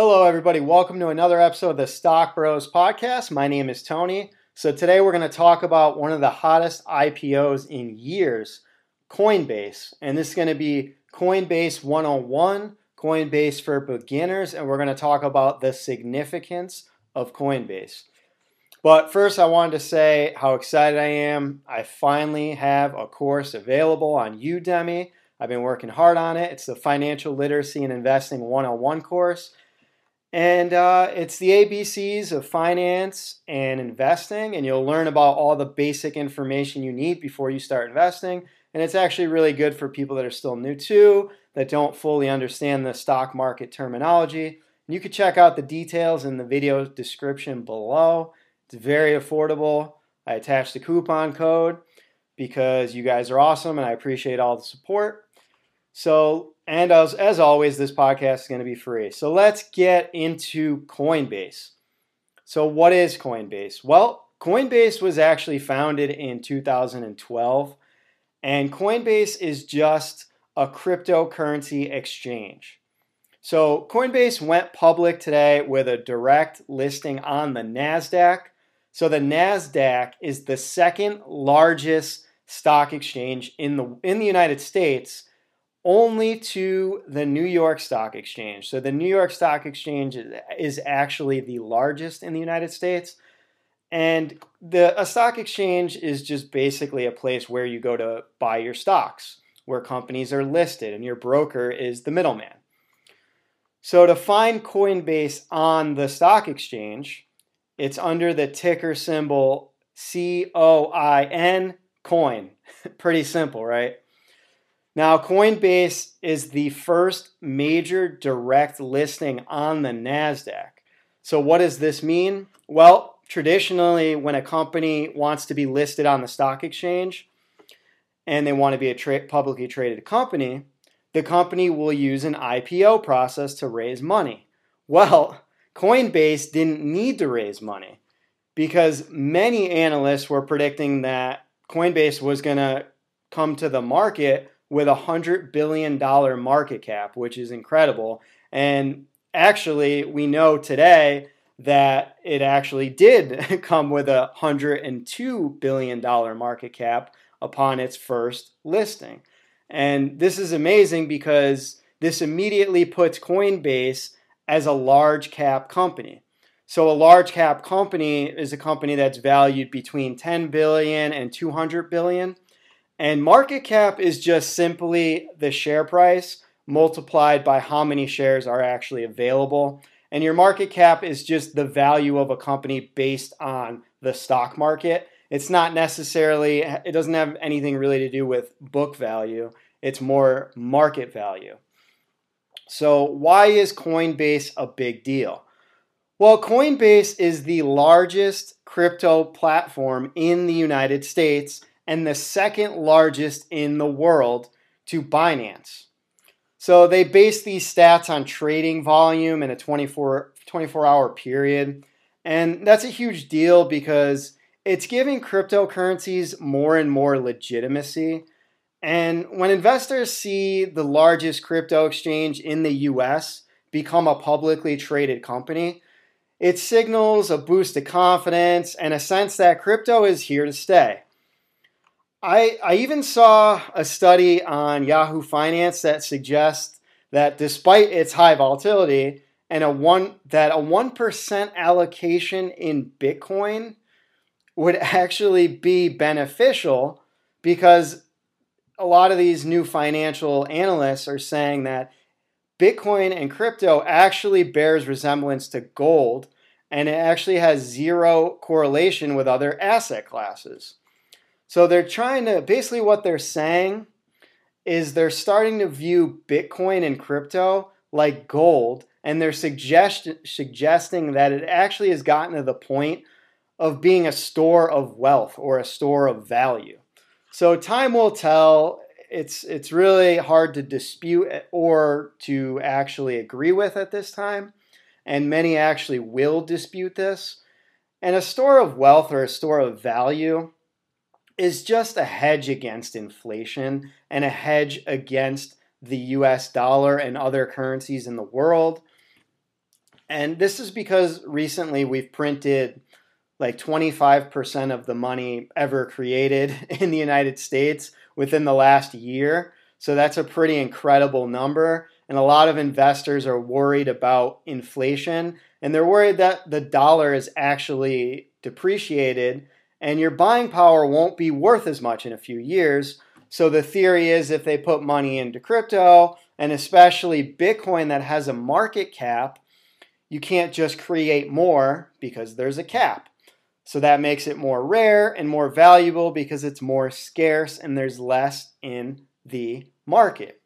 Hello everybody, welcome to another episode of the Stock Bros Podcast. My name is Tony. So today we're going to talk about one of the hottest IPOs in years, Coinbase. And this is going to be Coinbase 101, Coinbase for beginners, and we're going to talk about the significance of Coinbase. But first I wanted to say how excited I am. I finally have a course available on Udemy. I've been working hard on it. It's the Financial Literacy and Investing 101 course. And it's the ABCs of finance and investing, and you'll learn about all the basic information you need before you start investing. And it's actually really good for people that are still new too, that don't fully understand the stock market terminology. And you can check out the details in the video description below. It's very affordable. I attached the coupon code because you guys are awesome, and I appreciate all the support. So, and as always, this podcast is going to be free. So let's get into Coinbase. So what is Coinbase? Well, Coinbase was actually founded in 2012, and Coinbase is just a cryptocurrency exchange. So Coinbase went public today with a direct listing on the NASDAQ. So the NASDAQ is the second largest stock exchange in the United States, only to the New York Stock Exchange. So the New York Stock Exchange is actually the largest in the United States. And a stock exchange is just basically a place where you go to buy your stocks, where companies are listed, and your broker is the middleman. So to find Coinbase on the stock exchange, it's under the ticker symbol COIN, coin. Pretty simple, right? Now, Coinbase is the first major direct listing on the NASDAQ. So what does this mean? Well, traditionally, when a company wants to be listed on the stock exchange and they want to be a publicly traded company, the company will use an IPO process to raise money. Well, Coinbase didn't need to raise money because many analysts were predicting that Coinbase was going to come to the market with a $100 billion market cap, which is incredible. And actually, we know today that it actually did come with a $102 billion market cap upon its first listing. And this is amazing because this immediately puts Coinbase as a large cap company. So a large cap company is a company that's valued between $10 billion and $200 billion. And market cap is just simply the share price multiplied by how many shares are actually available. And your market cap is just the value of a company based on the stock market. It doesn't have anything really to do with book value. It's more market value. So why is Coinbase a big deal? Well, Coinbase is the largest crypto platform in the United States and the second largest in the world to Binance. So they base these stats on trading volume in a 24-hour period. And that's a huge deal because it's giving cryptocurrencies more and more legitimacy. And when investors see the largest crypto exchange in the US become a publicly traded company, it signals a boost of confidence and a sense that crypto is here to stay. I even saw a study on Yahoo Finance that suggests that despite its high volatility and a 1% allocation in Bitcoin would actually be beneficial because a lot of these new financial analysts are saying that Bitcoin and crypto actually bears resemblance to gold, and it actually has zero correlation with other asset classes. So they're basically what they're saying is they're starting to view Bitcoin and crypto like gold, and they're suggesting that it actually has gotten to the point of being a store of wealth or a store of value. So time will tell. It's really hard to dispute or to actually agree with at this time, and many actually will dispute this. And a store of wealth or a store of value is just a hedge against inflation and a hedge against the US dollar and other currencies in the world. And this is because recently we've printed like 25% of the money ever created in the United States within the last year. So that's a pretty incredible number. And a lot of investors are worried about inflation, and they're worried that the dollar is actually depreciated and your buying power won't be worth as much in a few years. So the theory is if they put money into crypto, and especially Bitcoin that has a market cap, you can't just create more because there's a cap. So that makes it more rare and more valuable because it's more scarce and there's less in the market.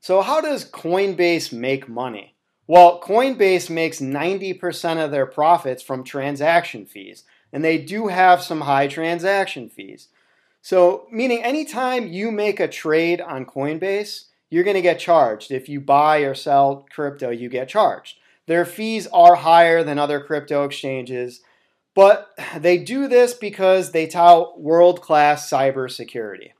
So how does Coinbase make money? Well, Coinbase makes 90% of their profits from transaction fees, and they do have some high transaction fees. So meaning anytime you make a trade on Coinbase, you're going to get charged. If you buy or sell crypto, you get charged. Their fees are higher than other crypto exchanges, but they do this because they tout world-class cybersecurity.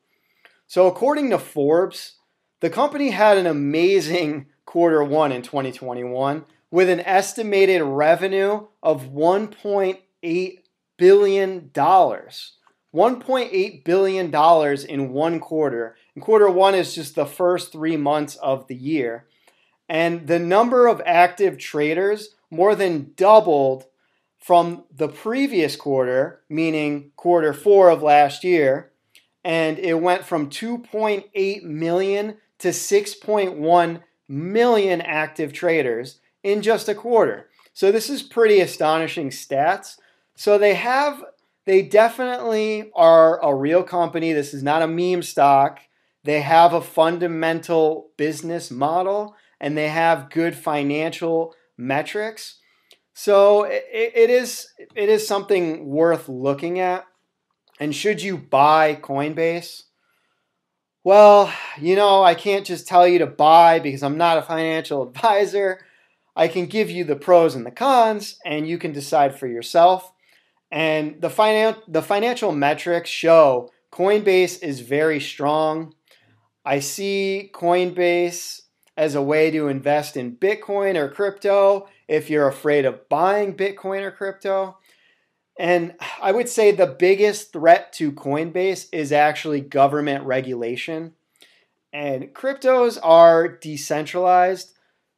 So according to Forbes, the company had an amazing quarter one in 2021 with an estimated revenue of $1.8 billion. $1.8 billion in one quarter. And quarter one is just the first 3 months of the year. And the number of active traders more than doubled from the previous quarter, meaning quarter four of last year. And it went from 2.8 million to 6.1 million active traders in just a quarter. So this is pretty astonishing stats. So they definitely are a real company. This is not a meme stock. They have a fundamental business model, and they have good financial metrics. So it is something worth looking at. And should you buy Coinbase? Well, you know, I can't just tell you to buy because I'm not a financial advisor. I can give you the pros and the cons, and you can decide for yourself. And the financial metrics show Coinbase is very strong. I see Coinbase as a way to invest in Bitcoin or crypto if you're afraid of buying Bitcoin or crypto. And I would say the biggest threat to Coinbase is actually government regulation. And cryptos are decentralized,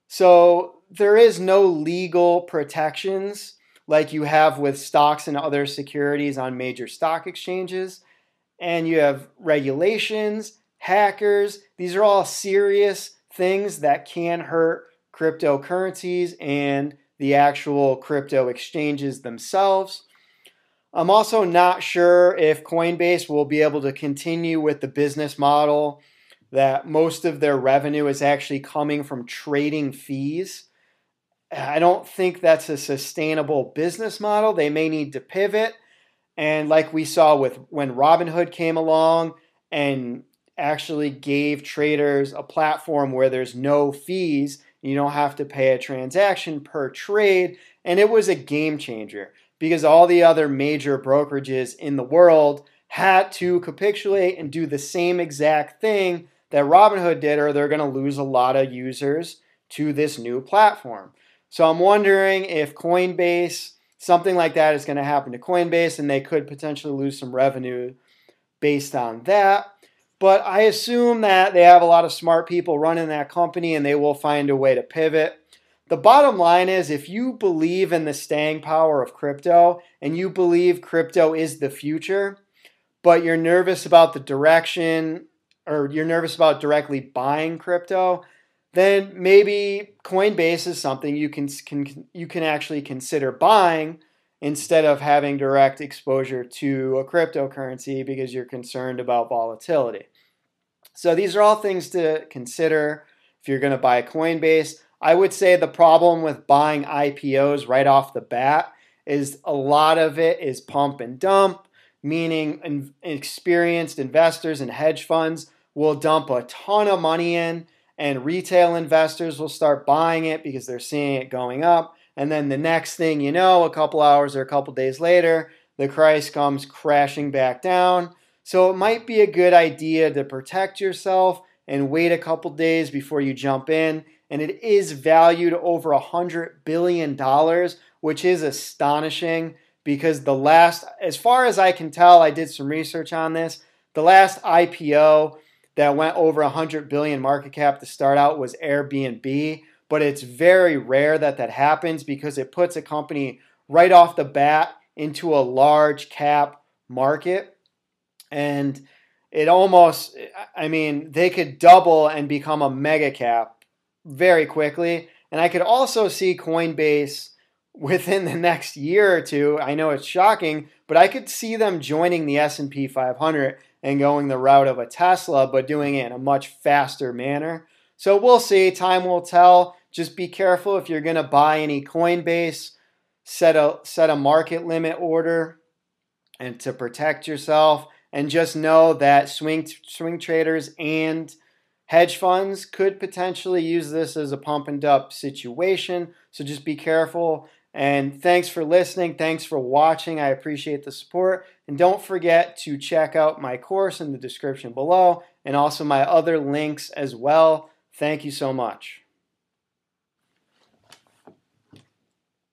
so there is no legal protections like you have with stocks and other securities on major stock exchanges. And you have regulations, hackers. These are all serious things that can hurt cryptocurrencies and the actual crypto exchanges themselves. I'm also not sure if Coinbase will be able to continue with the business model that most of their revenue is actually coming from trading fees. I don't think that's a sustainable business model. They may need to pivot. And like we saw with when Robinhood came along and actually gave traders a platform where there's no fees, you don't have to pay a transaction per trade. And it was a game changer because all the other major brokerages in the world had to capitulate and do the same exact thing that Robinhood did, or they're going to lose a lot of users to this new platform. So I'm wondering if Coinbase, something like that is going to happen to Coinbase, and they could potentially lose some revenue based on that. But I assume that they have a lot of smart people running that company, and they will find a way to pivot. The bottom line is if you believe in the staying power of crypto and you believe crypto is the future, but you're nervous about the direction or you're nervous about directly buying crypto, then maybe Coinbase is something you can actually consider buying instead of having direct exposure to a cryptocurrency because you're concerned about volatility. So these are all things to consider if you're going to buy Coinbase. I would say the problem with buying IPOs right off the bat is a lot of it is pump and dump, meaning experienced investors and hedge funds will dump a ton of money in, and retail investors will start buying it because they're seeing it going up. And then the next thing you know, a couple hours or a couple days later, the price comes crashing back down. So it might be a good idea to protect yourself and wait a couple days before you jump in and it is valued over $100 billion, which is astonishing because the last, as far as I can tell, I did some research on this, the last IPO that went over $100 billion market cap to start out was Airbnb, but it's very rare that that happens because it puts a company right off the bat into a large cap market, and it almost, I mean, they could double and become a mega cap very quickly. And I could also see Coinbase within the next year or two. I know it's shocking, but I could see them joining the S&P 500 and going the route of a Tesla, but doing it in a much faster manner. So we'll see. Time will tell. Just be careful if you're going to buy any Coinbase. Set a market limit order and to protect yourself. And just know that swing traders and hedge funds could potentially use this as a pump and dump situation. So just be careful. And thanks for listening. Thanks for watching. I appreciate the support. And don't forget to check out my course in the description below and also my other links as well. Thank you so much.